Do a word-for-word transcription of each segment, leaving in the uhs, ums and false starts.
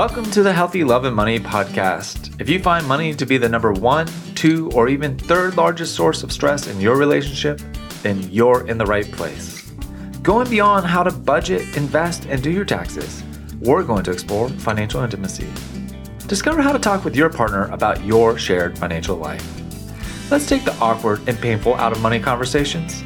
Welcome to the Healthy Love and Money podcast. If you find money to be the number one, two, or even third largest source of stress in your relationship, then you're in the right place. Going beyond how to budget, invest, and do your taxes, we're going to explore financial intimacy. Discover how to talk with your partner about your shared financial life. Let's take the awkward and painful out of money conversations.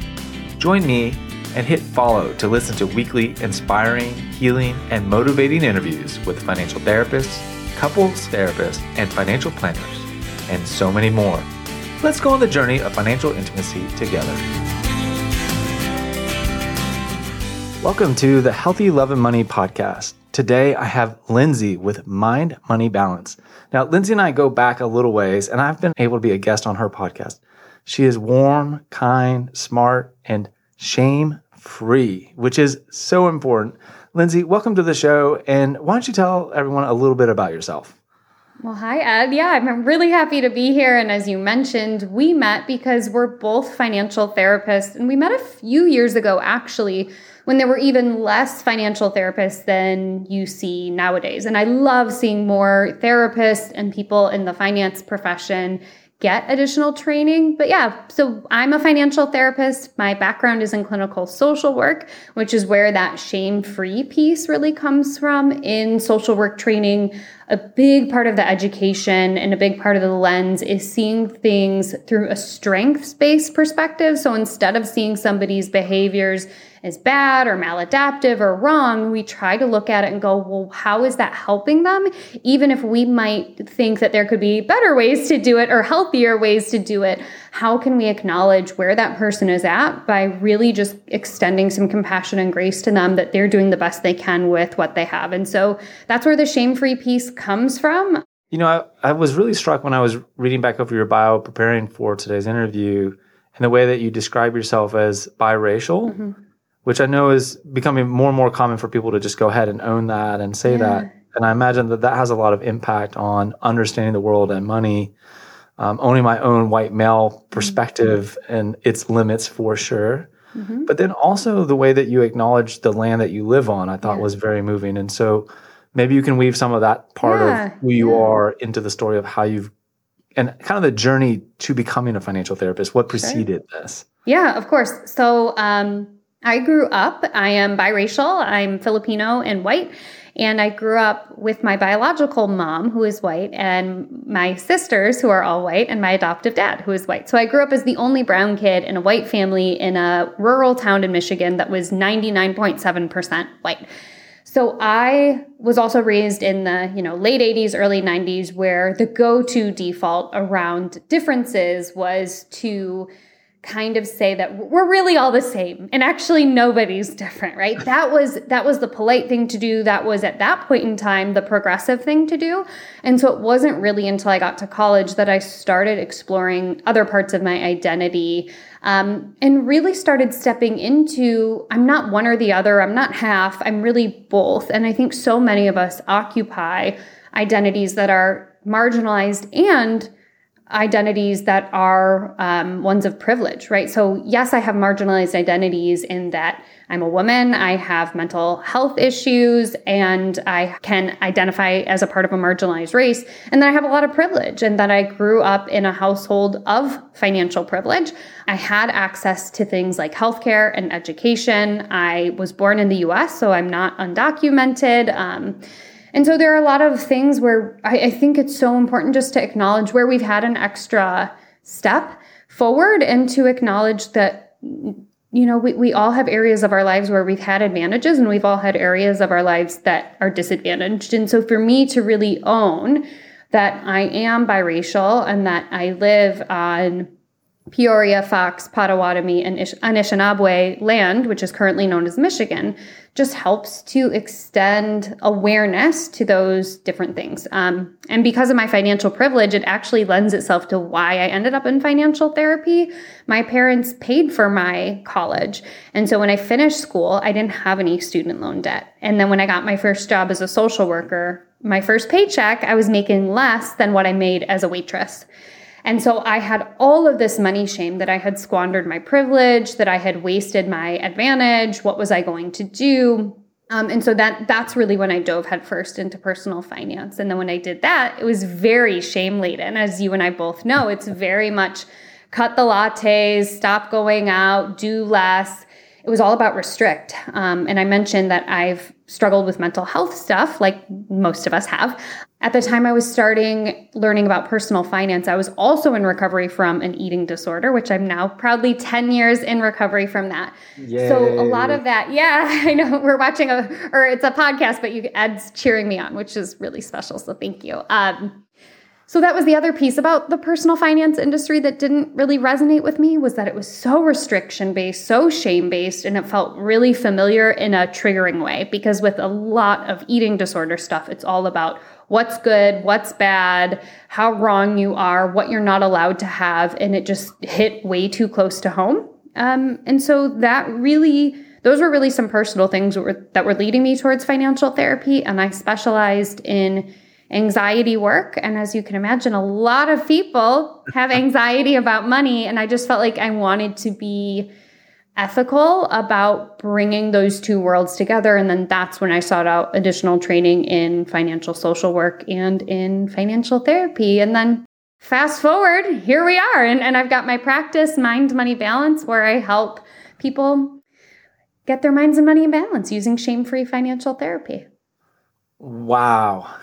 Join me and hit follow to listen to weekly inspiring, healing, and motivating interviews with financial therapists, couples therapists, and financial planners, and so many more. Let's go on the journey of financial intimacy together. Welcome to the Healthy Love and Money podcast. Today, I have Lindsay with Mind Money Balance. Now, Lindsay and I go back a little ways, and I've been able to be a guest on her podcast. She is warm, kind, smart, and shame-free, which is so important. Lindsay, welcome to the show, and why don't you tell everyone a little bit about yourself? Well, hi, Ed. Yeah, I'm really happy to be here. And as you mentioned, we met because we're both financial therapists, and we met a few years ago, actually, when there were even less financial therapists than you see nowadays. And I love seeing more therapists and people in the finance profession get additional training. But yeah, so I'm a financial therapist. My background is in clinical social work, which is where that shame-free piece really comes from. In social work training, a big part of the education and a big part of the lens is seeing things through a strengths-based perspective. So instead of seeing somebody's behaviors as bad or maladaptive or wrong, we try to look at it and go, well, how is that helping them? Even if we might think that there could be better ways to do it or healthier ways to do it, how can we acknowledge where that person is at by really just extending some compassion and grace to them that they're doing the best they can with what they have? And so that's where the shame-free piece comes from. You know, I, I was really struck when I was reading back over your bio, preparing for today's interview, and the way that you describe yourself as biracial, mm-hmm. which I know is becoming more and more common for people to just go ahead and own that and say yeah. that. And I imagine that that has a lot of impact on understanding the world and money, um, owning my own white male perspective mm-hmm. and its limits for sure. Mm-hmm. But then also the way that you acknowledge the land that you live on, I thought yeah. was very moving. And so maybe you can weave some of that part yeah, of who you yeah. are into the story of how you've, and kind of the journey to becoming a financial therapist, what preceded sure. this. Yeah, of course. So um, I grew up, I am biracial, I'm Filipino and white, and I grew up with my biological mom, who is white, and my sisters, who are all white, and my adoptive dad, who is white. So I grew up as the only brown kid in a white family in a rural town in Michigan that was ninety-nine point seven percent white. So I was also raised in the, you know, late eighties, early nineties, where the go-to default around differences was to kind of say that we're really all the same and actually nobody's different, right? That was that was the polite thing to do. That was at that point in time the progressive thing to do. And so it wasn't really until I got to college that I started exploring other parts of my identity. Um, and really started stepping into, I'm not one or the other, I'm not half, I'm really both. And I think so many of us occupy identities that are marginalized and identities that are um, ones of privilege, right? So yes, I have marginalized identities in that I'm a woman, I have mental health issues, and I can identify as a part of a marginalized race, and that I have a lot of privilege, and that I grew up in a household of financial privilege. I had access to things like healthcare and education. I was born in the U S, so I'm not undocumented. Um, And so there are a lot of things where I, I think it's so important just to acknowledge where we've had an extra step forward and to acknowledge that, you know, we, we all have areas of our lives where we've had advantages and we've all had areas of our lives that are disadvantaged. And so for me to really own that I am biracial and that I live on Peoria, Fox, Potawatomi, and Anishinaabe land, which is currently known as Michigan, just helps to extend awareness to those different things. Um, and because of my financial privilege, it actually lends itself to why I ended up in financial therapy. My parents paid for my college. And so when I finished school, I didn't have any student loan debt. And then when I got my first job as a social worker, my first paycheck, I was making less than what I made as a waitress. And so I had all of this money shame that I had squandered my privilege, that I had wasted my advantage. What was I going to do? Um, and so that that's really when I dove headfirst into personal finance. And then when I did that, it was very shame-laden. As you and I both know, it's very much cut the lattes, stop going out, do less. It was all about restrict. Um, and I mentioned that I've struggled with mental health stuff, like most of us have. At the time I was starting learning about personal finance, I was also in recovery from an eating disorder, which I'm now proudly ten years in recovery from that. Yay. So a lot of that, yeah, I know we're watching a, or it's a podcast, but you Ed's cheering me on, which is really special. So thank you. Um, so that was the other piece about the personal finance industry that didn't really resonate with me, was that it was so restriction-based, so shame-based, and it felt really familiar in a triggering way, because with a lot of eating disorder stuff, it's all about what's good, what's bad, how wrong you are, what you're not allowed to have. And it just hit way too close to home. Um, and so that really, those were really some personal things that were, that were leading me towards financial therapy. And I specialized in anxiety work. And as you can imagine, a lot of people have anxiety about money. And I just felt like I wanted to be ethical about bringing those two worlds together. And then that's when I sought out additional training in financial social work and in financial therapy. And then fast forward, here we are. And, and I've got my practice, Mind Money Balance, where I help people get their minds and money in balance using shame-free financial therapy. Wow.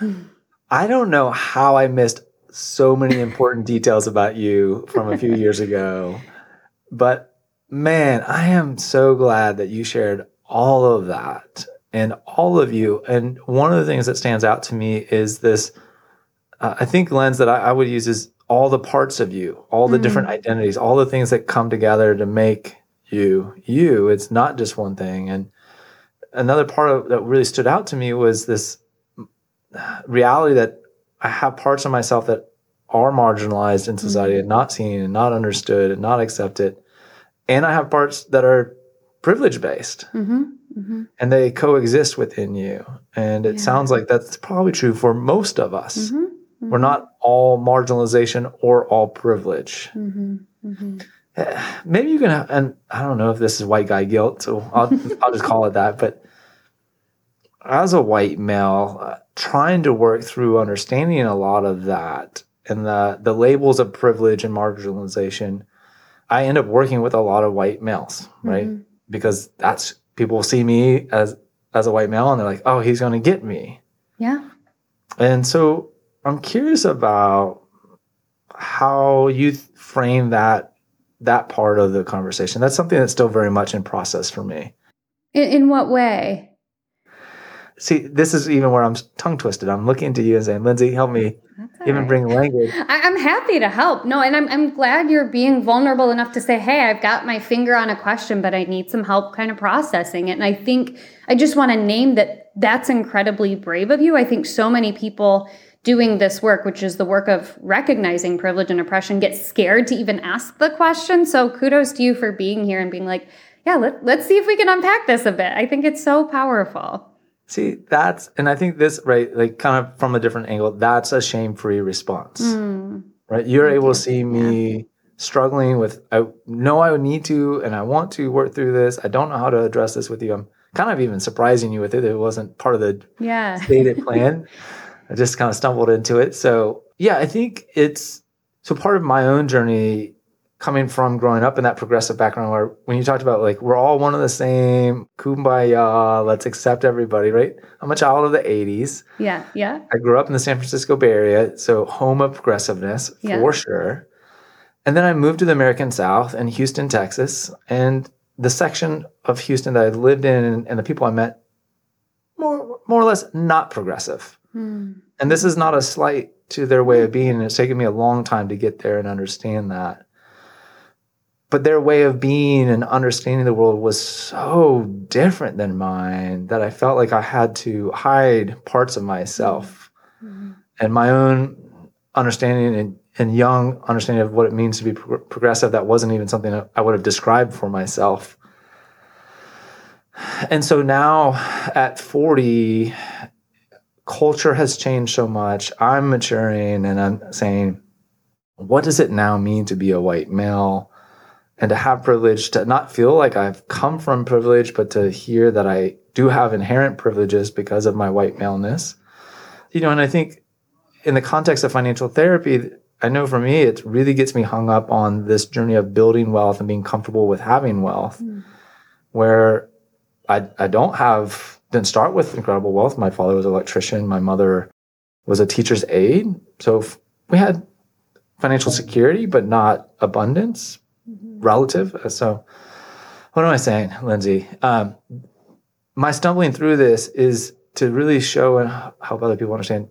I don't know how I missed so many important details about you from a few years ago, but man, I am so glad that you shared all of that and all of you. And one of the things that stands out to me is this, uh, I think, lens that I, I would use is all the parts of you, all the mm. different identities, all the things that come together to make you, you. It's not just one thing. And another part of, that really stood out to me was this reality that I have parts of myself that are marginalized in society mm. and not seen and not understood and not accepted. And I have parts that are privilege-based, mm-hmm, mm-hmm. and they coexist within you. And it yeah. sounds like that's probably true for most of us. Mm-hmm, mm-hmm. We're not all marginalization or all privilege. Mm-hmm, mm-hmm. Maybe you can, have, and I don't know if this is white guy guilt, so I'll, I'll just call it that. But as a white male, uh, trying to work through understanding a lot of that and the the labels of privilege and marginalization, I end up working with a lot of white males, right? Mm-hmm. Because that's, people see me as, as a white male and they're like, oh, he's going to get me. Yeah. And so I'm curious about how you th- frame that, that part of the conversation. That's something that's still very much in process for me. In, in what way? See, this is even where I'm tongue twisted. I'm looking to you and saying, Lindsay, help me even right. bring language. I, I'm happy to help. No, and I'm I'm glad you're being vulnerable enough to say, hey, I've got my finger on a question, but I need some help kind of processing it. And I think I just want to name that that's incredibly brave of you. I think so many people doing this work, which is the work of recognizing privilege and oppression, get scared to even ask the question. So kudos to you for being here and being like, yeah, let, let's see if we can unpack this a bit. I think it's so powerful. See, that's, and I think this, right, like kind of from a different angle, that's a shame-free response, mm. right? You're Thank able you. to see me yeah. struggling with, I know I need to, and I want to work through this. I don't know how to address this with you. I'm kind of even surprising you with it. It wasn't part of the yeah. stated plan. I just kind of stumbled into it. So yeah, I think it's, so part of my own journey coming from growing up in that progressive background where when you talked about like, we're all one of the same, kumbaya, let's accept everybody, right? I'm a child of the eighties. Yeah, yeah. I grew up in the San Francisco Bay Area, so home of progressiveness yeah. for sure. And then I moved to the American South in Houston, Texas. And the section of Houston that I lived in and the people I met, more, more or less not progressive. Mm. And this is not a slight to their way of being. And it's taken me a long time to get there and understand that. But their way of being and understanding the world was so different than mine that I felt like I had to hide parts of myself mm-hmm. and my own understanding and, and young understanding of what it means to be pro- progressive. That wasn't even something that I would have described for myself. And so now at forty, culture has changed so much. I'm maturing and I'm saying, what does it now mean to be a white male? and to have privilege, to not feel like I've come from privilege, but to hear that I do have inherent privileges because of my white maleness. You know, and I think in the context of financial therapy, I know for me, it really gets me hung up on this journey of building wealth and being comfortable with having wealth, mm. where I I don't have, didn't start with incredible wealth. My father was an electrician. My mother was a teacher's aide. So we had financial security, but not abundance, mm-hmm. relative. So what am I saying, Lindsay? Um, my stumbling through this is to really show and help other people understand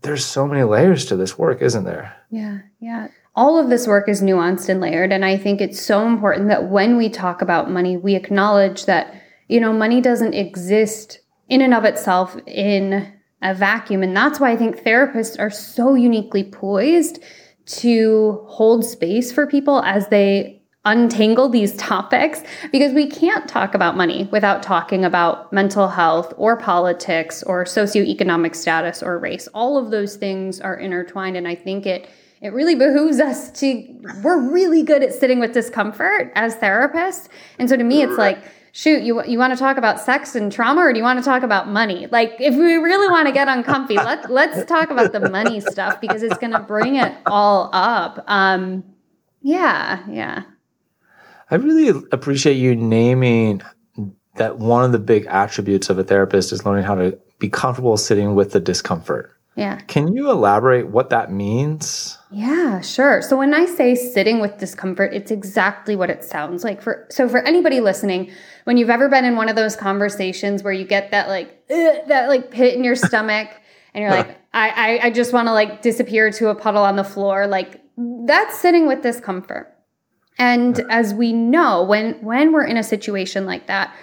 there's so many layers to this work, isn't there? Yeah, yeah. All of this work is nuanced and layered. And I think it's so important that when we talk about money, we acknowledge that, you know, money doesn't exist in and of itself in a vacuum. And that's why I think therapists are so uniquely poised to hold space for people as they untangle these topics, because we can't talk about money without talking about mental health or politics or socioeconomic status or race. All of those things are intertwined. And I think it it really behooves us to, we're really good at sitting with discomfort as therapists. And so to me, it's like, shoot, you you want to talk about sex and trauma, or do you want to talk about money? Like, if we really want to get uncomfy, let, let's talk about the money stuff, because it's going to bring it all up. Um, yeah, yeah. I really appreciate you naming that one of the big attributes of a therapist is learning how to be comfortable sitting with the discomfort. Yeah. Can you elaborate what that means? Yeah, sure. So when I say sitting with discomfort, it's exactly what it sounds like. For so for anybody listening, when you've ever been in one of those conversations where you get that like that like pit in your stomach and you're like, I, I I just want to like disappear to a puddle on the floor, like that's sitting with discomfort. And as we know, when when we're in a situation like that,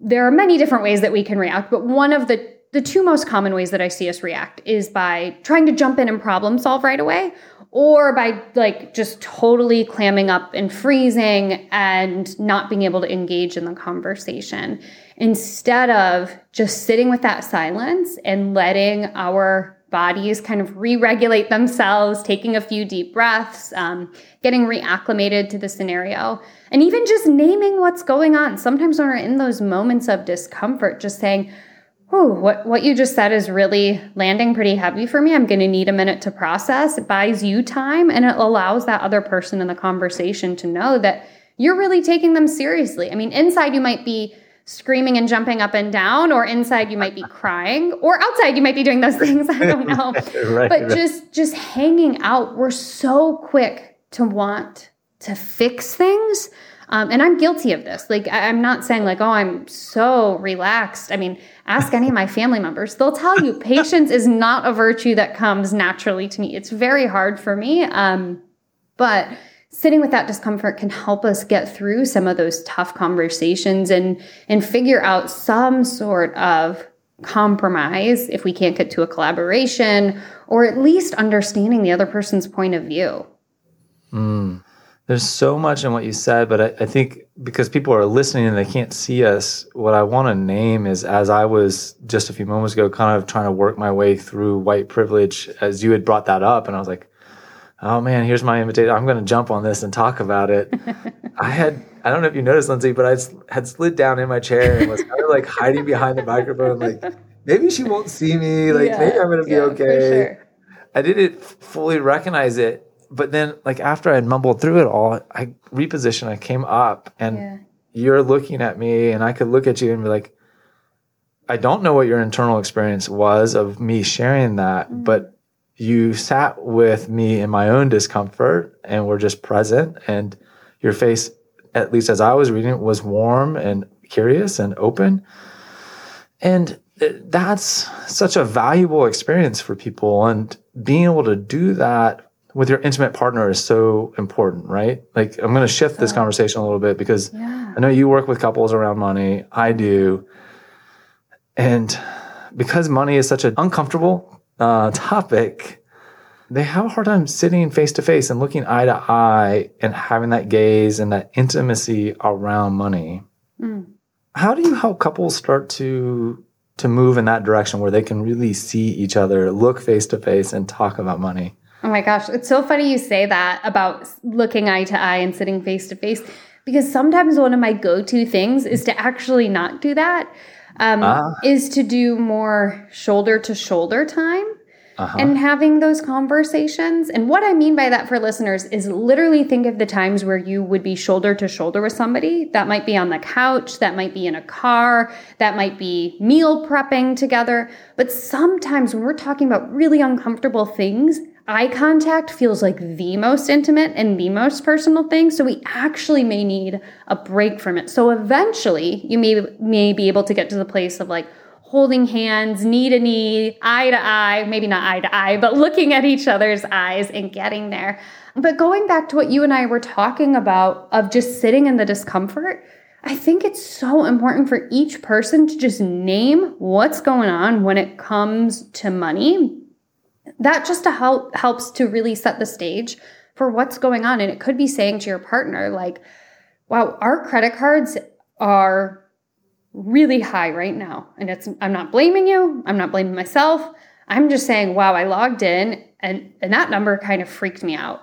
there are many different ways that we can react. But one of the, the two most common ways that I see us react is by trying to jump in and problem solve right away, or by like just totally clamming up and freezing and not being able to engage in the conversation, instead of just sitting with that silence and letting our bodies kind of re-regulate themselves, taking a few deep breaths, um, getting reacclimated to the scenario, and even just naming what's going on. Sometimes when we're in those moments of discomfort, just saying, oh, what, what you just said is really landing pretty heavy for me. I'm going to need a minute to process. It buys you time, and it allows that other person in the conversation to know that you're really taking them seriously. I mean, inside you might be screaming and jumping up and down, or inside you might be crying, or outside you might be doing those things. I don't know. right, but right. just just hanging out. We're so quick to want to fix things. Um, and I'm guilty of this. Like, I, I'm not saying like, oh, I'm so relaxed. I mean, ask any of my family members. They'll tell you patience is not a virtue that comes naturally to me. It's very hard for me. Um, but sitting with that discomfort can help us get through some of those tough conversations and and figure out some sort of compromise if we can't get to a collaboration, or at least understanding the other person's point of view. Mm. There's so much in what you said, but I, I think because people are listening and they can't see us, what I want to name is, as I was just a few moments ago kind of trying to work my way through white privilege, as you had brought that up, and I was like, oh man, here's my invitation. I'm going to jump on this and talk about it. I had, I don't know if you noticed, Lindsay, but I had slid down in my chair and was kind of like hiding behind the microphone. Like, maybe she won't see me. Like, yeah, maybe I'm going to yeah, be okay. Sure. I didn't fully recognize it. But then like after I had mumbled through it all, I repositioned, I came up, and yeah. you're looking at me, and I could look at you and be like, I don't know what your internal experience was of me sharing that, mm. but you sat with me in my own discomfort and were just present, and your face, at least as I was reading it, was warm and curious and open. And that's such a valuable experience for people. And being able to do that with your intimate partner is so important, right? Like, I'm going to shift this conversation a little bit, because yeah. I know you work with couples around money. I do. And because money is such an uncomfortable Uh, topic, they have a hard time sitting face to face and looking eye to eye and having that gaze and that intimacy around money. Mm. How do you help couples start to to move in that direction where they can really see each other, look face to face, and talk about money? Oh my gosh. It's so funny you say that about looking eye to eye and sitting face to face, because sometimes one of my go-to things is to actually not do that, um, uh, is to do more shoulder to shoulder time uh-huh. and having those conversations. And what I mean by that for listeners is literally think of the times where you would be shoulder to shoulder with somebody. That might be on the couch, that might be in a car, that might be meal prepping together. But sometimes when we're talking about really uncomfortable things, eye contact feels like the most intimate and the most personal thing. So we actually may need a break from it. So eventually you may, may be able to get to the place of like holding hands, knee to knee, eye to eye, maybe not eye to eye, but looking at each other's eyes and getting there. But going back to what you and I were talking about of just sitting in the discomfort, I think it's so important for each person to just name what's going on when it comes to money. That just to help helps to really set the stage for what's going on. And it could be saying to your partner, like, wow, our credit cards are really high right now. And it's, I'm not blaming you. I'm not blaming myself. I'm just saying, wow, I logged in and, and that number kind of freaked me out.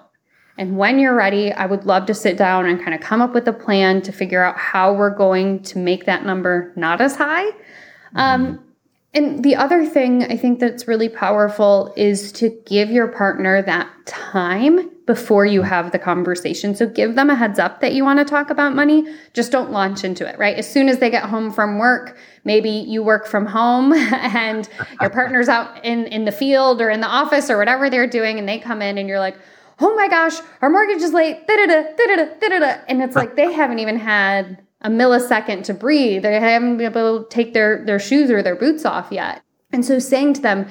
And when you're ready, I would love to sit down and kind of come up with a plan to figure out how we're going to make that number not as high. Mm-hmm. Um, And the other thing I think that's really powerful is to give your partner that time before you have the conversation. So give them a heads up that you want to talk about money. Just don't launch into it, right? As soon as they get home from work, maybe you work from home and your partner's out in, in the field or in the office or whatever they're doing, and they come in and you're like, oh my gosh, our mortgage is late. Da-da-da, da-da-da, da-da-da. And it's like they haven't even had a millisecond to breathe. They haven't been able to take their, their shoes or their boots off yet. And so saying to them,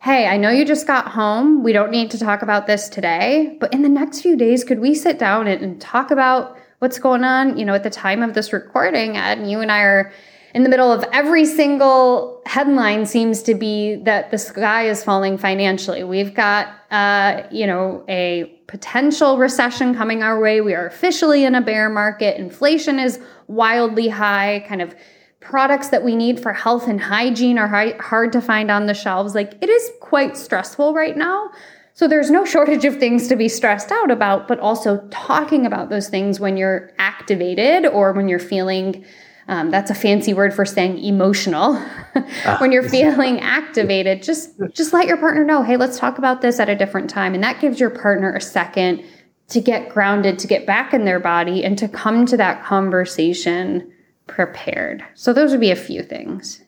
hey, I know you just got home. We don't need to talk about this today, but in the next few days, could we sit down and, and talk about what's going on? You know, at the time of this recording, Ed, and you and I are in the middle of every single headline seems to be that the sky is falling financially. We've got, uh, you know, a potential recession coming our way. We are officially in a bear market. Inflation is wildly high. Kind of products that we need for health and hygiene are hi- hard to find on the shelves. Like, it is quite stressful right now. So there's no shortage of things to be stressed out about, but also talking about those things when you're activated or when you're feeling Um, that's a fancy word for saying emotional. When you're feeling activated, just just let your partner know, hey, let's talk about this at a different time. And that gives your partner a second to get grounded, to get back in their body, and to come to that conversation prepared. So those would be a few things.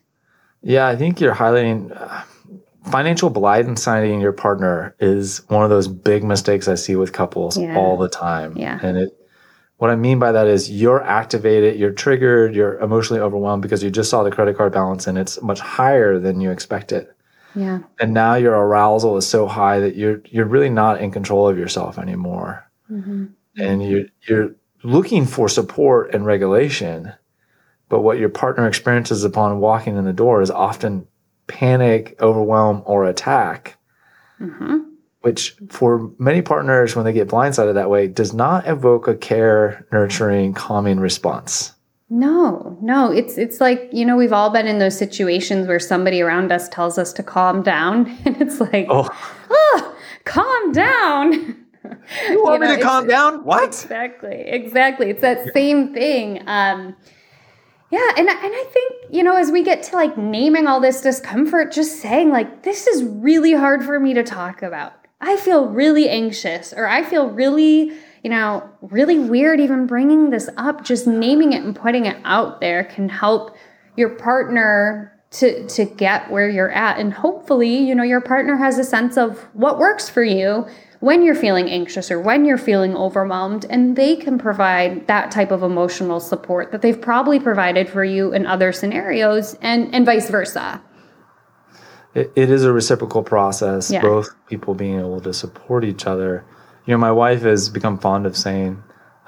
Yeah, I think you're highlighting uh, financial blindsiding your partner is one of those big mistakes I see with couples yeah. all the time. Yeah. And it What I mean by that is you're activated, you're triggered, you're emotionally overwhelmed because you just saw the credit card balance and it's much higher than you expected. Yeah. And now your arousal is so high that you're you're really not in control of yourself anymore. Mm-hmm. And you're, you're looking for support and regulation, but what your partner experiences upon walking in the door is often panic, overwhelm, or attack. Mm-hmm. Which for many partners, when they get blindsided that way, does not evoke a care, nurturing, calming response. No, no. It's it's like, you know, we've all been in those situations where somebody around us tells us to calm down. And it's like, oh, oh calm down. You want you know, me to calm down? What? Exactly, exactly. It's that same thing. Um Yeah, and, and I think, you know, as we get to like naming all this discomfort, just saying like, this is really hard for me to talk about. I feel really anxious, or I feel really, you know, really weird even bringing this up. Just naming it and putting it out there can help your partner to to get where you're at. And hopefully, you know, your partner has a sense of what works for you when you're feeling anxious or when you're feeling overwhelmed, and they can provide that type of emotional support that they've probably provided for you in other scenarios, and, and vice versa. It, it is a reciprocal process, yeah. both people being able to support each other. You know, my wife has become fond of saying,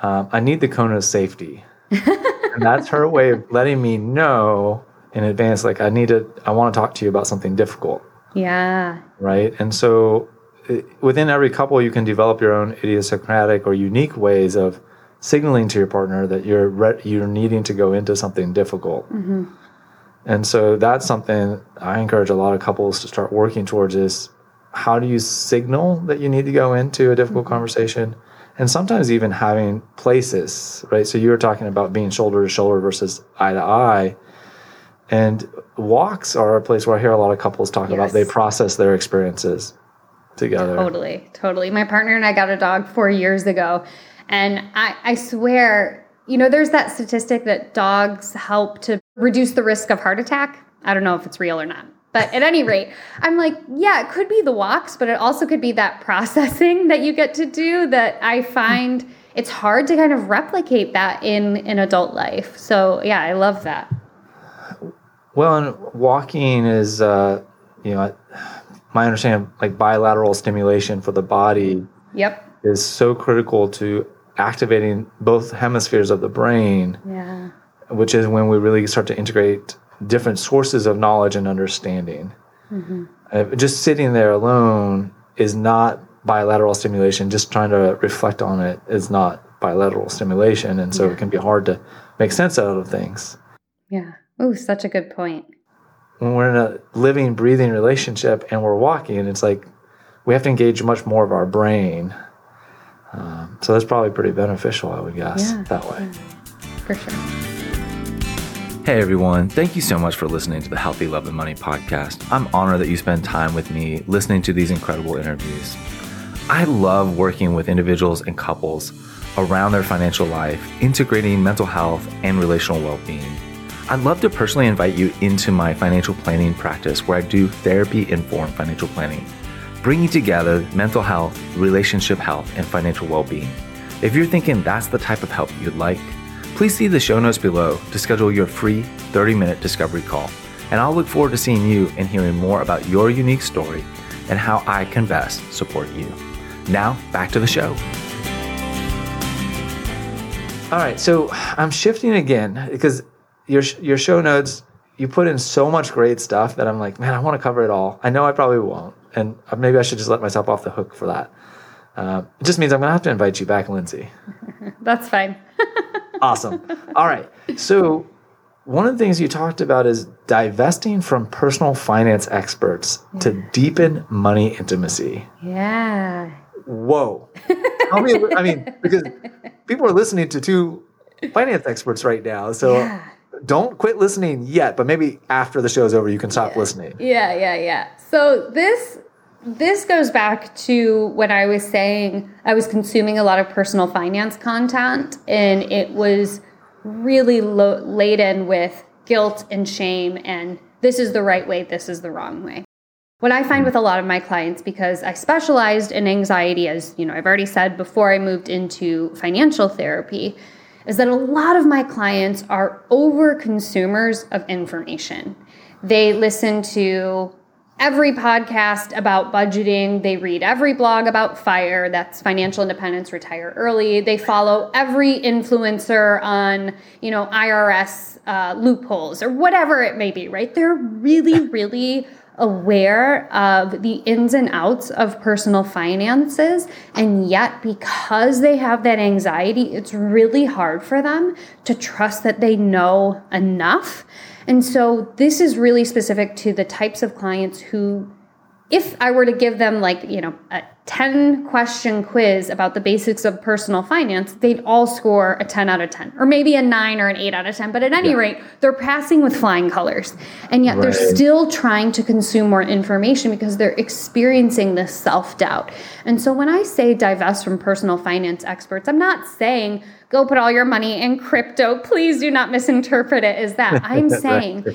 um, I need the cone of safety. And that's her way of letting me know in advance, like, I need to, I want to talk to you about something difficult. Yeah. Right. And so within every couple, you can develop your own idiosyncratic or unique ways of signaling to your partner that you're re- you're needing to go into something difficult. Mm-hmm. And so that's something I encourage a lot of couples to start working towards is, how do you signal that you need to go into a difficult mm-hmm. conversation? And sometimes even having places, right? So you were talking about being shoulder to shoulder versus eye to eye. And walks are a place where I hear a lot of couples talk yes. about they process their experiences together. Totally, totally. My partner and I got a dog four years ago. And I, I swear, you know, there's that statistic that dogs help to reduce the risk of heart attack. I don't know if it's real or not. But at any rate, I'm like, yeah, it could be the walks, but it also could be that processing that you get to do that I find it's hard to kind of replicate that in, in adult life. So, yeah, I love that. Well, and walking is, uh, you know, my understanding, like bilateral stimulation for the body yep. is so critical to activating both hemispheres of the brain, yeah. which is when we really start to integrate different sources of knowledge and understanding. Mm-hmm. Uh, just sitting there alone is not bilateral stimulation. Just trying to reflect on it is not bilateral stimulation. And so yeah. it can be hard to make sense out of things. Yeah. Ooh, such a good point. When we're in a living, breathing relationship and we're walking, it's like we have to engage much more of our brain. Um, so that's probably pretty beneficial, I would guess, yeah, that way. Yeah, for sure. Hey, everyone. Thank you so much for listening to the Healthy Love and Money podcast. I'm honored that you spend time with me listening to these incredible interviews. I love working with individuals and couples around their financial life, integrating mental health and relational well-being. I'd love to personally invite you into my financial planning practice where I do therapy-informed financial planning, bringing together mental health, relationship health, and financial well-being. If you're thinking that's the type of help you'd like, please see the show notes below to schedule your free thirty-minute discovery call. And I'll look forward to seeing you and hearing more about your unique story and how I can best support you. Now, back to the show. All right, so I'm shifting again because Your your show notes, you put in so much great stuff that I'm like, man, I want to cover it all. I know I probably won't, and maybe I should just let myself off the hook for that. Uh, it just means I'm going to have to invite you back, Lindsay. That's fine. Awesome. All right. So one of the things you talked about is divesting from personal finance experts yeah. to deepen money intimacy. Yeah. Whoa. Tell me, I mean, because people are listening to two finance experts right now, so... Yeah. Don't quit listening yet, but maybe after the show's over, you can stop yeah. listening. Yeah, yeah, yeah. So this this goes back to when I was saying I was consuming a lot of personal finance content, and it was really lo- laden with guilt and shame, and this is the right way, this is the wrong way. What I find with a lot of my clients, because I specialized in anxiety, as you know, I've already said before I moved into financial therapy, is that a lot of my clients are over-consumers of information. They listen to every podcast about budgeting. They read every blog about FIRE, that's financial independence, retire early. They follow every influencer on, you know, I R S uh, loopholes or whatever it may be, right? They're really, really aware of the ins and outs of personal finances, and yet because they have that anxiety, it's really hard for them to trust that they know enough. And so this is really specific to the types of clients who, if I were to give them like, you know, a ten question quiz about the basics of personal finance, they'd all score a ten out of ten, or maybe a nine or an eight out of ten. But at any yeah. rate, they're passing with flying colors. And yet right. they're still trying to consume more information because they're experiencing this self-doubt. And so when I say divest from personal finance experts, I'm not saying go put all your money in crypto. Please do not misinterpret it as that. I'm saying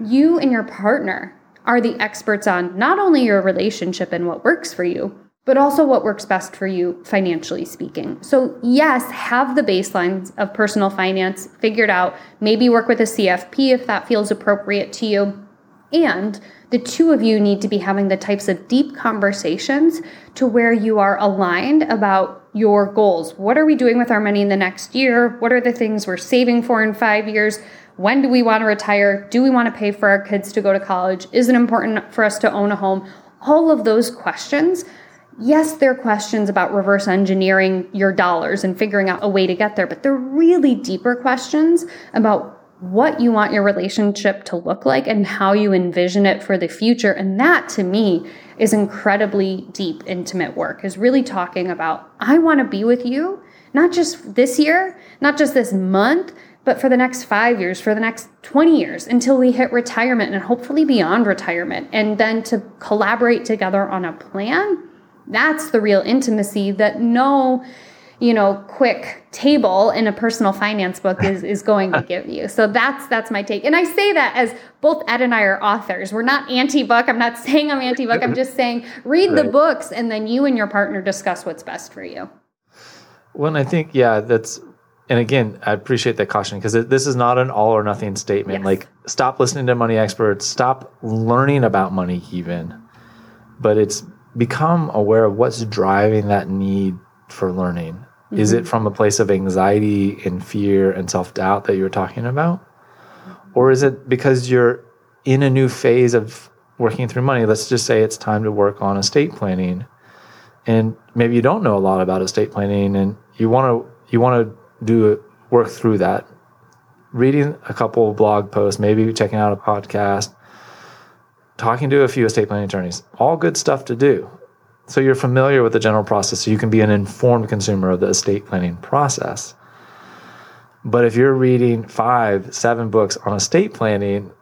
you and your partner are the experts on not only your relationship and what works for you, but also what works best for you financially speaking. So yes, have the baselines of personal finance figured out, maybe work with a C F P if that feels appropriate to you. And the two of you need to be having the types of deep conversations to where you are aligned about your goals. What are we doing with our money in the next year? What are the things we're saving for in five years? When do we want to retire? Do we want to pay for our kids to go to college? Is it important for us to own a home? All of those questions. Yes, they're questions about reverse engineering your dollars and figuring out a way to get there, but they're really deeper questions about what you want your relationship to look like and how you envision it for the future. And that, to me, is incredibly deep, intimate work, is really talking about, I want to be with you, not just this year, not just this month, but for the next five years, for the next twenty years, until we hit retirement and hopefully beyond retirement. And then to collaborate together on a plan, that's the real intimacy that no, you know, quick table in a personal finance book is, is going to give you. So that's, that's my take. And I say that as both Ed and I are authors. We're not anti-book. I'm not saying I'm anti-book. I'm just saying read right. the books, and then you and your partner discuss what's best for you. Well, I think, yeah, that's, and again, I appreciate that caution, because this is not an all or nothing statement. Yes. Like, stop listening to money experts, stop learning about money even, but it's become aware of what's driving that need for learning. Mm-hmm. Is it from a place of anxiety and fear and self-doubt that you were talking about? Or is it because you're in a new phase of working through money? Let's just say it's time to work on estate planning. And maybe you don't know a lot about estate planning, and you want to you want to do work through that. Reading a couple of blog posts, maybe checking out a podcast, talking to a few estate planning attorneys, all good stuff to do. So you're familiar with the general process, so you can be an informed consumer of the estate planning process. But if you're reading five, seven books on estate planning,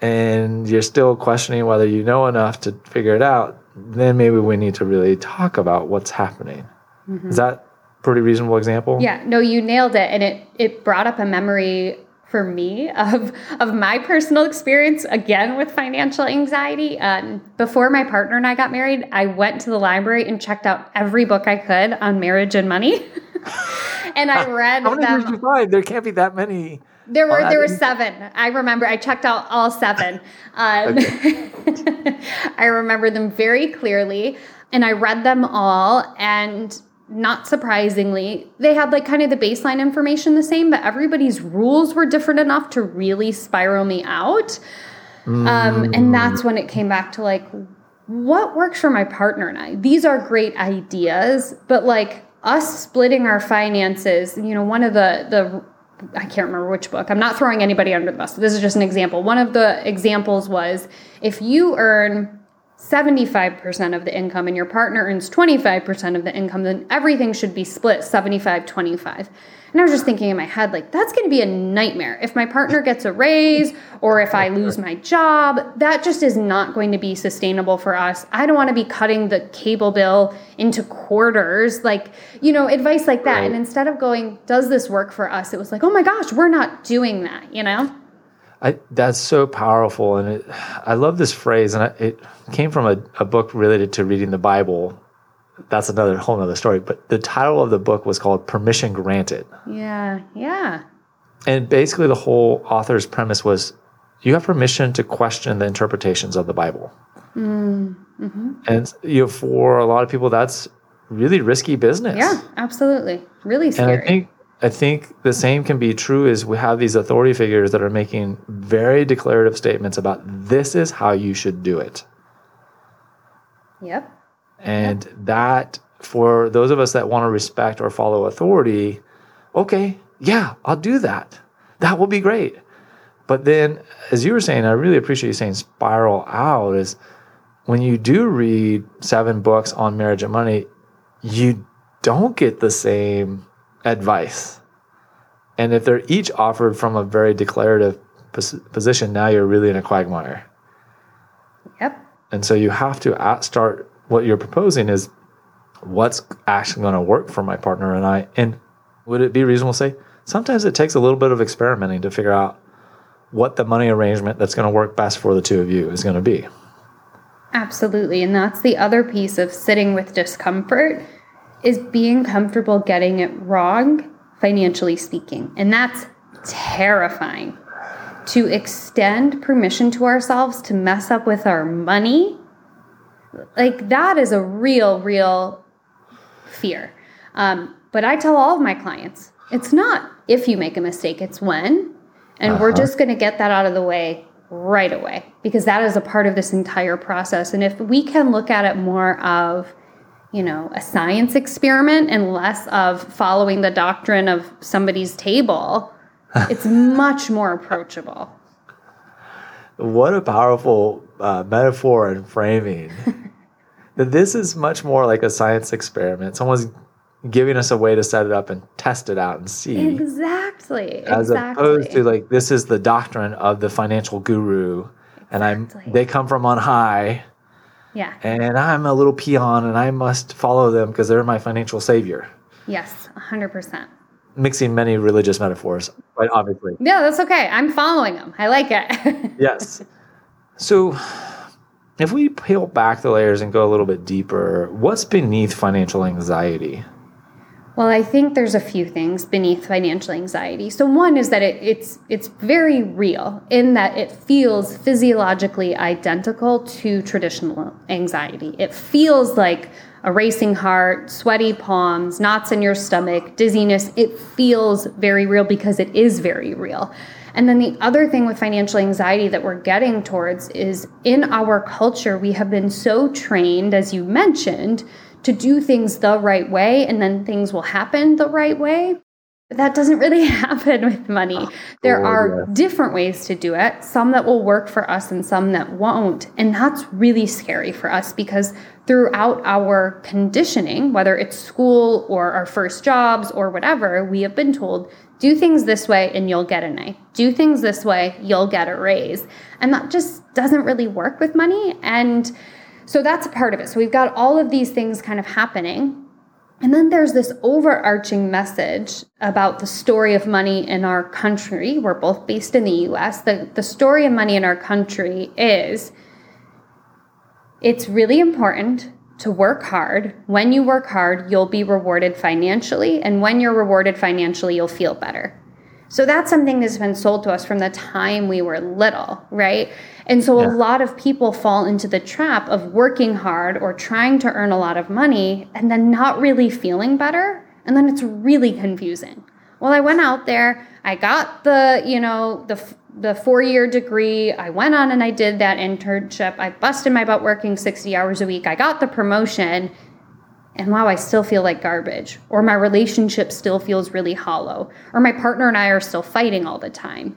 and you're still questioning whether you know enough to figure it out, then maybe we need to really talk about what's happening. Mm-hmm. Is that a pretty reasonable example? Yeah, no, you nailed it. And it, it brought up a memory for me of of my personal experience, again, with financial anxiety. Um, before my partner and I got married, I went to the library and checked out every book I could on marriage and money. And I read How many them. Did you find? There can't be that many. There were there were seven. I remember I checked out all seven. Um, okay. I remember them very clearly, and I read them all, and not surprisingly, they had like kind of the baseline information the same, but everybody's rules were different enough to really spiral me out. Mm. Um, and that's when it came back to like, what works for my partner and I? These are great ideas, but like us splitting our finances, you know, one of the the I can't remember which book. I'm not throwing anybody under the bus. This is just an example. One of the examples was, if you earn seventy-five percent of the income and your partner earns twenty-five percent of the income, then everything should be split seventy-five twenty-five. And I was just thinking in my head, like, that's going to be a nightmare. If my partner gets a raise or if I lose my job, that just is not going to be sustainable for us. I don't want to be cutting the cable bill into quarters, like, you know, advice like that. Right. And instead of going, does this work for us? It was like, oh my gosh, we're not doing that, you know? I, that's so powerful. And it, I love this phrase. And I, it came from a, a book related to reading the Bible. That's another whole other story. But the title of the book was called Permission Granted. Yeah, yeah. And basically the whole author's premise was, you have permission to question the interpretations of the Bible. Mm-hmm. And you know, for a lot of people, that's really risky business. Yeah, absolutely. Really scary. And I think, I think the same can be true is we have these authority figures that are making very declarative statements about this is how you should do it. Yep. And yep. that, for those of us that want to respect or follow authority, okay, yeah, I'll do that. That will be great. But then, as you were saying, I really appreciate you saying spiral out, is when you do read seven books on marriage and money, you don't get the same advice. And if they're each offered from a very declarative pos- position, now you're really in a quagmire. Yep. And so you have to start... What you're proposing is what's actually going to work for my partner and I. And would it be reasonable to say, sometimes it takes a little bit of experimenting to figure out what the money arrangement that's going to work best for the two of you is going to be. Absolutely. And that's the other piece of sitting with discomfort, is being comfortable getting it wrong, financially speaking. And that's terrifying. To extend permission to ourselves to mess up with our money, like, that is a real, real fear. Um, but I tell all of my clients, it's not if you make a mistake, it's when. And uh-huh. we're just going to get that out of the way right away, because that is a part of this entire process. And if we can look at it more of, you know, a science experiment and less of following the doctrine of somebody's table, It's much more approachable. What a powerful uh, metaphor and framing. This is much more like a science experiment. Someone's giving us a way to set it up and test it out and see. Exactly. As exactly. opposed to like, this is the doctrine of the financial guru. Exactly. And I'm they come from on high. Yeah. And I'm a little peon and I must follow them because they're my financial savior. Yes, one hundred percent. Mixing many religious metaphors, quite obviously. Yeah, that's okay. I'm following them. I like it. Yes. So if we peel back the layers and go a little bit deeper, what's beneath financial anxiety? Well, I think there's a few things beneath financial anxiety. So one is that it, it's it's very real in that it feels physiologically identical to traditional anxiety. It feels like a racing heart, sweaty palms, knots in your stomach, dizziness. It feels very real because it is very real. And then the other thing with financial anxiety that we're getting towards is in our culture, we have been so trained, as you mentioned, to do things the right way, and then things will happen the right way. But that doesn't really happen with money. Oh, there are yeah. different ways to do it, some that will work for us and some that won't. And that's really scary for us because throughout our conditioning, whether it's school or our first jobs or whatever, we have been told, do things this way and you'll get an A. Do things this way, you'll get a raise. And that just doesn't really work with money. And so that's a part of it. So we've got all of these things kind of happening. And then there's this overarching message about the story of money in our country. We're both based in the U S. The, the story of money in our country is it's really important to work hard. When you work hard, you'll be rewarded financially. And when you're rewarded financially, you'll feel better. So that's something that's been sold to us from the time we were little, right? And so yeah. a lot of people fall into the trap of working hard or trying to earn a lot of money and then not really feeling better. And then it's really confusing. Well, I went out there, I got the, you know, the the four-year degree. I went on and I did that internship. I busted my butt working sixty hours a week. I got the promotion. And wow, I still feel like garbage. Or my relationship still feels really hollow. Or my partner and I are still fighting all the time.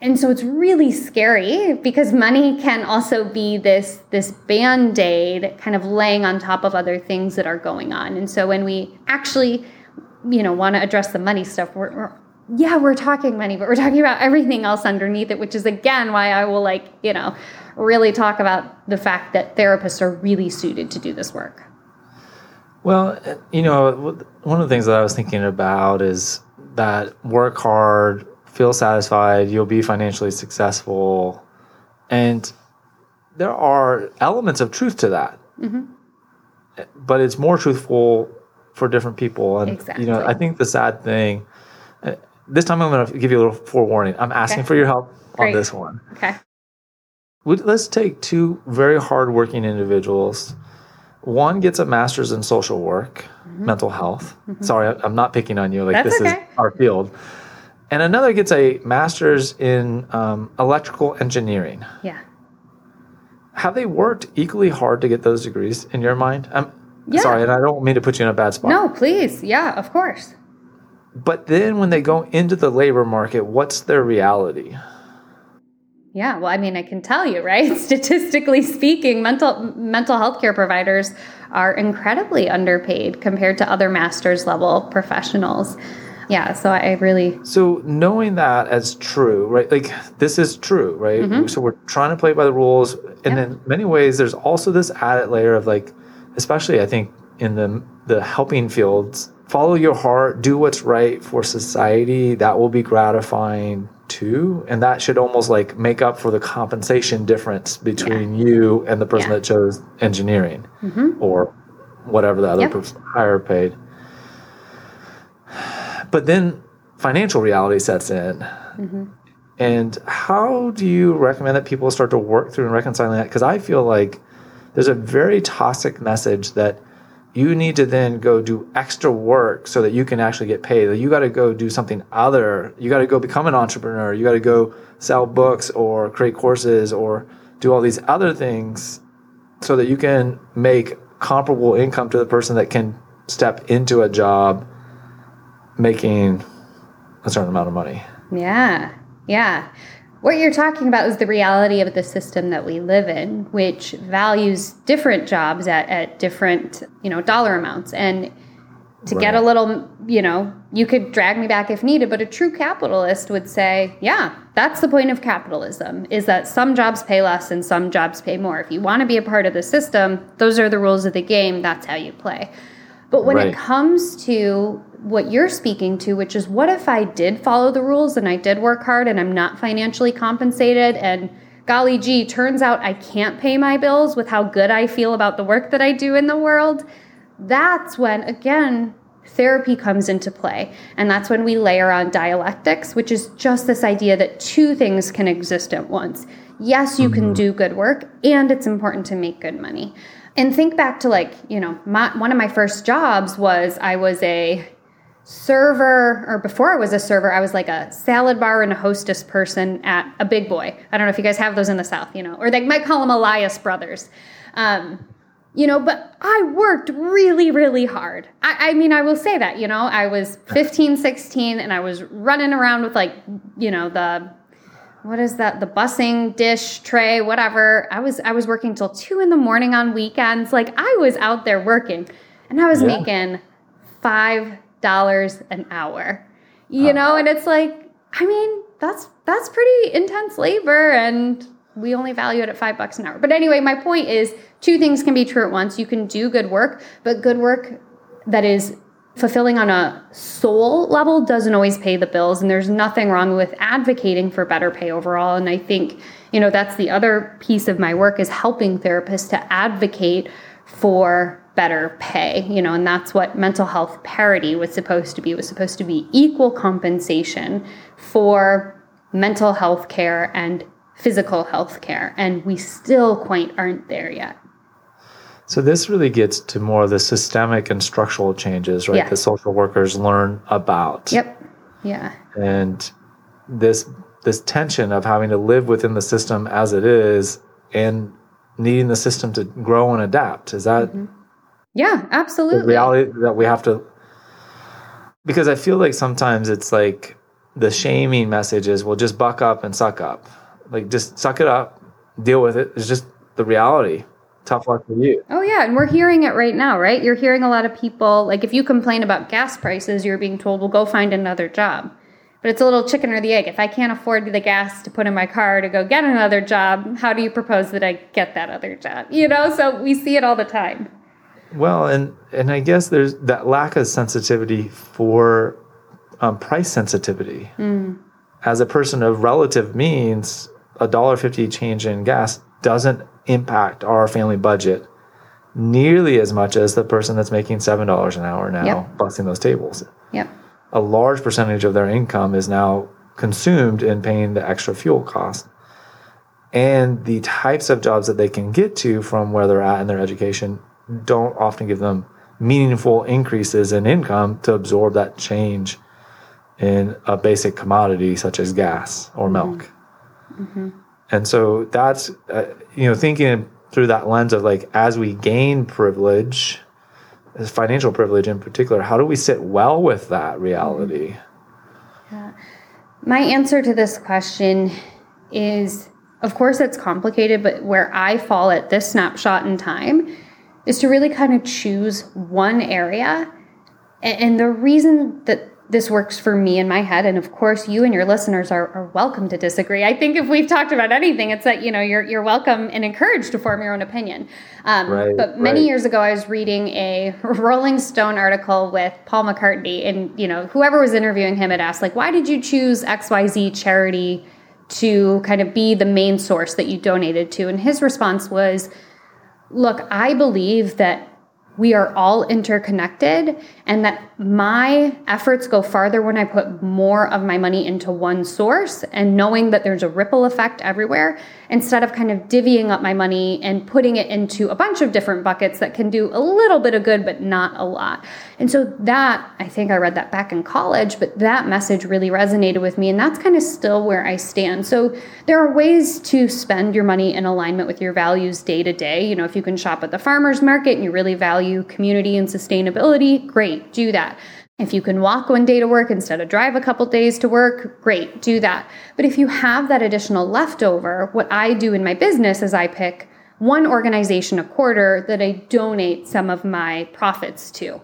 And so it's really scary because money can also be this, this Band-Aid kind of laying on top of other things that are going on. And so when we actually, you know, want to address the money stuff, we're, we're yeah, we're talking money, but we're talking about everything else underneath it, which is, again, why I will, like, you know, really talk about the fact that therapists are really suited to do this work. Well, you know, one of the things that I was thinking about is that work hard, feel satisfied, you'll be financially successful. And there are elements of truth to that. Mm-hmm. But it's more truthful for different people. And, exactly. you know, I think the sad thing, this time I'm going to give you a little forewarning. I'm asking okay. for your help Great. on this one. Okay. Let's take two very hardworking individuals. One gets a master's in social work, mm-hmm. mental health. Mm-hmm. Sorry, I'm not picking on you. Like That's this okay. is our field. And another gets a master's in um, electrical engineering. Yeah. Have they worked equally hard to get those degrees in your mind? I'm yeah. sorry, and I don't mean to put you in a bad spot. No, please. Yeah, of course. But then when they go into the labor market, what's their reality? Yeah, well, I mean, I can tell you, right? Statistically speaking, mental mental health care providers are incredibly underpaid compared to other master's level professionals. Yeah, so I really... So knowing that as true, right? Like, this is true, right? Mm-hmm. So we're trying to play by the rules. And yeah. in many ways, there's also this added layer of, like, especially I think in the the helping fields, follow your heart, do what's right for society. That will be gratifying too, and that should almost like make up for the compensation difference between yeah. you and the person yeah. that chose engineering mm-hmm. or whatever the other yep. person higher paid. But then financial reality sets in. Mm-hmm. And how do you recommend that people start to work through and reconcile that? Because I feel like there's a very toxic message that you need to then go do extra work so that you can actually get paid. You got to go do something other. You got to go become an entrepreneur. You got to go sell books or create courses or do all these other things so that you can make comparable income to the person that can step into a job making a certain amount of money. Yeah, yeah. What you're talking about is the reality of the system that we live in, which values different jobs at, at different, you know, dollar amounts. And to right. get a little, you know, you could drag me back if needed, but a true capitalist would say, yeah, that's the point of capitalism, is that some jobs pay less and some jobs pay more. If you want to be a part of the system, those are the rules of the game. That's how you play. But when right. it comes to what you're speaking to, which is what if I did follow the rules and I did work hard and I'm not financially compensated and golly gee, turns out I can't pay my bills with how good I feel about the work that I do in the world, that's when, again, therapy comes into play. And that's when we layer on dialectics, which is just this idea that two things can exist at once. Yes, you mm-hmm. can do good work, and it's important to make good money. And think back to, like, you know, my, one of my first jobs was I was a server, or before I was a server, I was like a salad bar and a hostess person at a Big Boy. I don't know if you guys have those in the South, you know, or they might call them Elias Brothers. Um, you know, but I worked really, really hard. I, I mean, I will say that, you know, I was fifteen, sixteen, and I was running around with, like, you know, the... what is that? The busing dish tray, whatever. I was I was working till two in the morning on weekends. Like, I was out there working, and I was yeah. making five dollars an hour. You uh, know, and it's like, I mean, that's that's pretty intense labor, and we only value it at five bucks an hour. But anyway, my point is, two things can be true at once. You can do good work, but good work that is fulfilling on a soul level doesn't always pay the bills, and there's nothing wrong with advocating for better pay overall. And I think, you know, that's the other piece of my work, is helping therapists to advocate for better pay, you know, and that's what mental health parity was supposed to be. It was supposed to be equal compensation for mental health care and physical health care, and we still quite aren't there yet. So this really gets to more of the systemic and structural changes, right, yeah. that social workers learn about. Yep, yeah. And this this tension of having to live within the system as it is and needing the system to grow and adapt. Is that mm-hmm. Yeah, absolutely. The reality that we have to... Because I feel like sometimes it's like the shaming message is, well, just buck up and suck up. Like, just suck it up, deal with it. It's just the reality. Tough luck for you. Oh, yeah. And we're hearing it right now, right? You're hearing a lot of people, like, if you complain about gas prices, you're being told, well, go find another job. But it's a little chicken or the egg. If I can't afford the gas to put in my car to go get another job, how do you propose that I get that other job? You know, so we see it all the time. Well, and, and I guess there's that lack of sensitivity for um, price sensitivity. Mm. As a person of relative means, a dollar fifty change in gas doesn't impact our family budget nearly as much as the person that's making seven dollars an hour now, yep. busting those tables. Yep. A large percentage of their income is now consumed in paying the extra fuel cost. And the types of jobs that they can get to from where they're at in their education don't often give them meaningful increases in income to absorb that change in a basic commodity such as gas or milk. Mm-hmm. Mm-hmm. And so that's, uh, you know, thinking through that lens of, like, as we gain privilege, as financial privilege in particular, how do we sit well with that reality? Yeah. My answer to this question is, of course, it's complicated, but where I fall at this snapshot in time is to really kind of choose one area. And the reason that this works for me in my head, and of course, you and your listeners are, are welcome to disagree. I think if we've talked about anything, it's that, you know, you're you're welcome and encouraged to form your own opinion. Um, right, but many right. years ago, I was reading a Rolling Stone article with Paul McCartney, and, you know, whoever was interviewing him had asked, like, why did you choose X Y Z charity to kind of be the main source that you donated to? And his response was, look, I believe that we are all interconnected, and that my efforts go farther when I put more of my money into one source, and knowing that there's a ripple effect everywhere, instead of kind of divvying up my money and putting it into a bunch of different buckets that can do a little bit of good, but not a lot. And so that, I think I read that back in college, but that message really resonated with me, and that's kind of still where I stand. So there are ways to spend your money in alignment with your values day to day. You know, if you can shop at the farmer's market and you really value community and sustainability, great, do that. If you can walk one day to work instead of drive a couple days to work, great, do that. But if you have that additional leftover, what I do in my business is I pick one organization a quarter that I donate some of my profits to,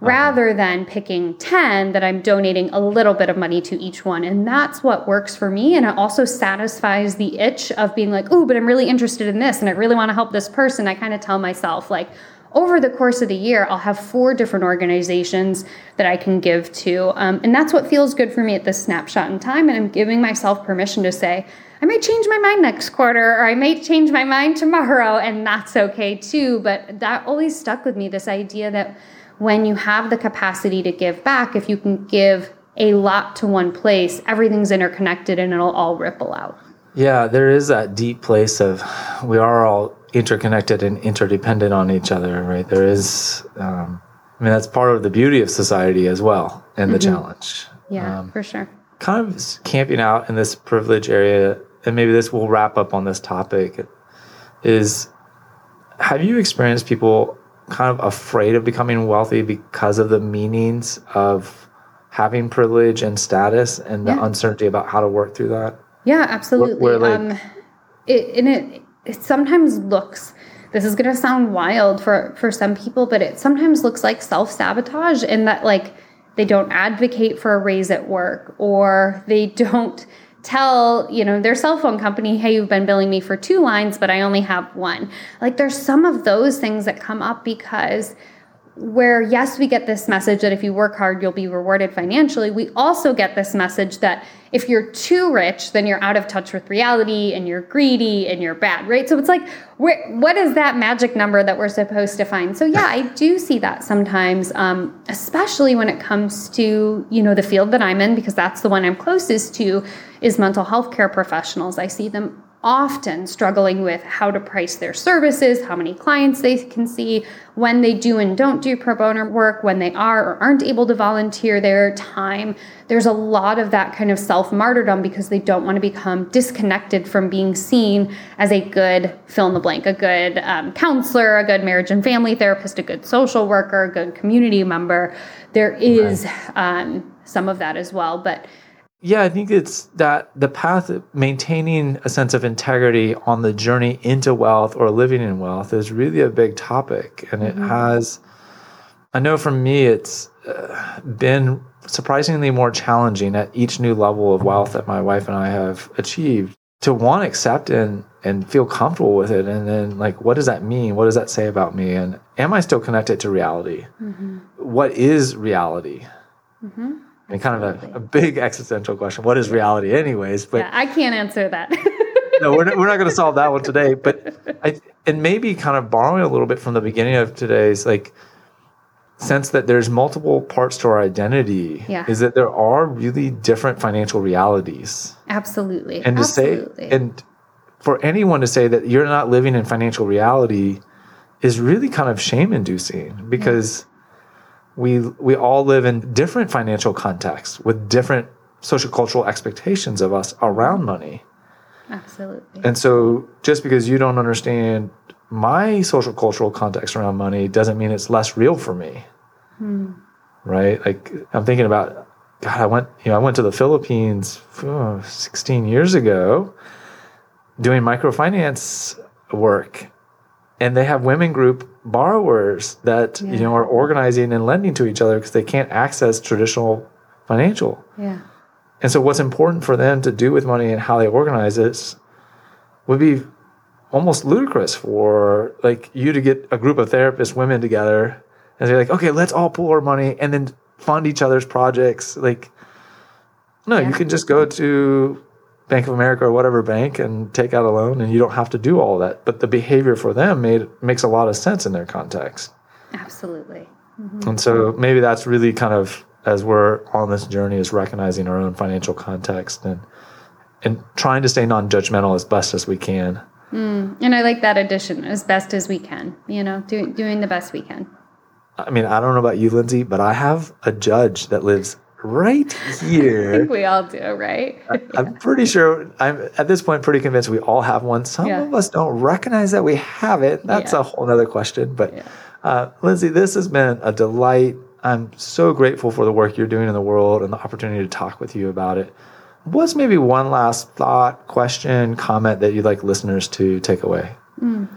rather than picking ten that I'm donating a little bit of money to each one. And that's what works for me. And it also satisfies the itch of being like, oh, but I'm really interested in this and I really want to help this person. I kind of tell myself, like, over the course of the year, I'll have four different organizations that I can give to. Um, and that's what feels good for me at this snapshot in time. And I'm giving myself permission to say, I might change my mind next quarter, or I might change my mind tomorrow. And that's okay too. But that always stuck with me, this idea that when you have the capacity to give back, if you can give a lot to one place, everything's interconnected and it'll all ripple out. Yeah, there is that deep place of we are all interconnected and interdependent on each other, right? There is, um, I mean, that's part of the beauty of society as well, and the mm-hmm. challenge. Yeah, um, for sure. Kind of camping out in this privilege area, and maybe this will wrap up on this topic, is have you experienced people kind of afraid of becoming wealthy because of the meanings of having privilege and status and yeah. the uncertainty about how to work through that? Yeah, absolutely. Where, where like, um, it, and it, it sometimes looks, this is going to sound wild for, for some people, but it sometimes looks like self-sabotage in that, like, they don't advocate for a raise at work, or they don't tell, you know, their cell phone company, hey, you've been billing me for two lines, but I only have one. Like, there's some of those things that come up because where, yes, we get this message that if you work hard, you'll be rewarded financially. We also get this message that if you're too rich, then you're out of touch with reality and you're greedy and you're bad, right? So it's like, where, what is that magic number that we're supposed to find? So yeah, I do see that sometimes, um, especially when it comes to, you know, the field that I'm in, because that's the one I'm closest to, is mental health care professionals. I see them often struggling with how to price their services, how many clients they can see, when they do and don't do pro bono work, when they are or aren't able to volunteer their time. There's a lot of that kind of self-martyrdom because they don't want to become disconnected from being seen as a good fill in the blank, a good um, counselor, a good marriage and family therapist, a good social worker, a good community member. There is um, some of that as well, but yeah, I think it's that the path of maintaining a sense of integrity on the journey into wealth or living in wealth is really a big topic. And mm-hmm. it has, I know for me, it's uh, been surprisingly more challenging at each new level of wealth that my wife and I have achieved to want to accept and, and feel comfortable with it. And then, like, what does that mean? What does that say about me? And am I still connected to reality? Mm-hmm. What is reality? Mm-hmm. I mean, kind of a, a big existential question. What is reality anyways? But yeah, I can't answer that. No, we're not, we're not going to solve that one today. But I, and maybe kind of borrowing a little bit from the beginning of today's, like, sense that there's multiple parts to our identity yeah. is that there are really different financial realities. Absolutely. And to Absolutely. say, and for anyone to say that you're not living in financial reality is really kind of shame-inducing, because yeah. We we all live in different financial contexts with different sociocultural expectations of us around money. Absolutely. And so just because you don't understand my sociocultural context around money doesn't mean it's less real for me. Hmm. Right? Like, I'm thinking about, God, I went, you know, I went to the Philippines oh, sixteen years ago doing microfinance work. And they have women group borrowers that yeah. you know are organizing and lending to each other because they can't access traditional financial. Yeah. And so what's important for them to do with money and how they organize it would be almost ludicrous for, like, you to get a group of therapist women together and they're like, okay, let's all pool our money and then fund each other's projects. Like, no, yeah. you can just go to Bank of America or whatever bank and take out a loan, and you don't have to do all that. But the behavior for them made makes a lot of sense in their context. Absolutely. Mm-hmm. And so maybe that's really kind of, as we're on this journey, is recognizing our own financial context and and trying to stay non-judgmental as best as we can. Mm. And I like that addition, as best as we can, you know, doing doing the best we can. I mean, I don't know about you, Lindsay, but I have a judge that lives right here. I think we all do, right? I, yeah. I'm pretty sure, I'm at this point pretty convinced we all have one. Some yeah. of us don't recognize that we have it. That's yeah. a whole other question. But yeah. uh, Lindsay, this has been a delight. I'm so grateful for the work you're doing in the world and the opportunity to talk with you about it. What's maybe one last thought, question, comment that you'd like listeners to take away? Mm.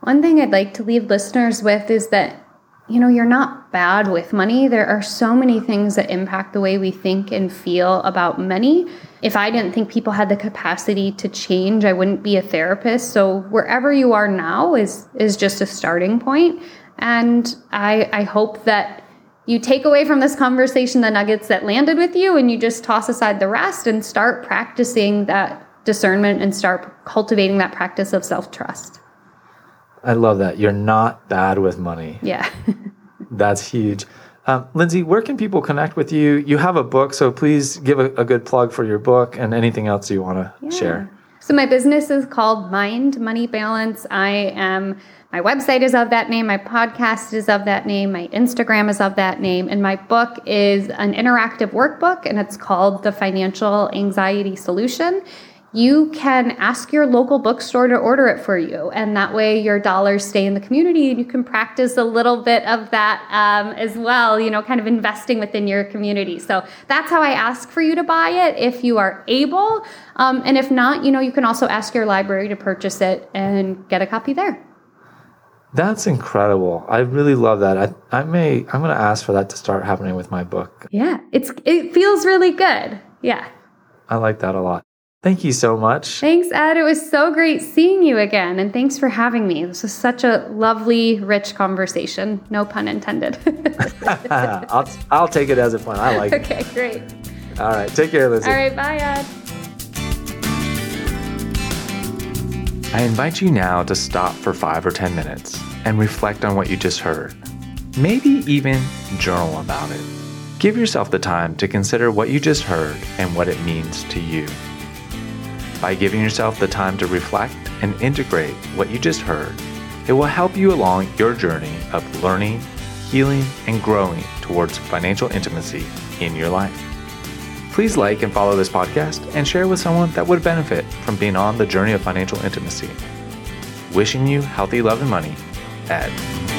One thing I'd like to leave listeners with is that, you know, you're not bad with money. There are so many things that impact the way we think and feel about money. If I didn't think people had the capacity to change, I wouldn't be a therapist. So wherever you are now is is just a starting point. And I, I hope that you take away from this conversation the nuggets that landed with you, and you just toss aside the rest and start practicing that discernment and start cultivating that practice of self-trust. I love that. You're not bad with money. Yeah. That's huge. Um, Lindsay, where can people connect with you? You have a book, so please give a, a good plug for your book and anything else you want to yeah. share. So my business is called Mind Money Balance. I am, my website is of that name. My podcast is of that name. My Instagram is of that name. And my book is an interactive workbook, and it's called The Financial Anxiety Solution. You can ask your local bookstore to order it for you. And that way your dollars stay in the community, and you can practice a little bit of that um, as well, you know, kind of investing within your community. So that's how I ask for you to buy it if you are able. Um, and if not, you know, you can also ask your library to purchase it and get a copy there. That's incredible. I really love that. I, I may, I'm going to ask for that to start happening with my book. Yeah, it's it feels really good. Yeah. I like that a lot. Thank you so much. Thanks, Ed. It was so great seeing you again. And thanks for having me. This was such a lovely, rich conversation. No pun intended. I'll, I'll take it as a pun. I like okay, it. Okay, great. All right. Take care, Lindsay. All right. Bye, Ed. I invite you now to stop for five or ten minutes and reflect on what you just heard. Maybe even journal about it. Give yourself the time to consider what you just heard and what it means to you. By giving yourself the time to reflect and integrate what you just heard, it will help you along your journey of learning, healing, and growing towards financial intimacy in your life. Please like and follow this podcast and share with someone that would benefit from being on the journey of financial intimacy. Wishing you healthy love and money, Ed.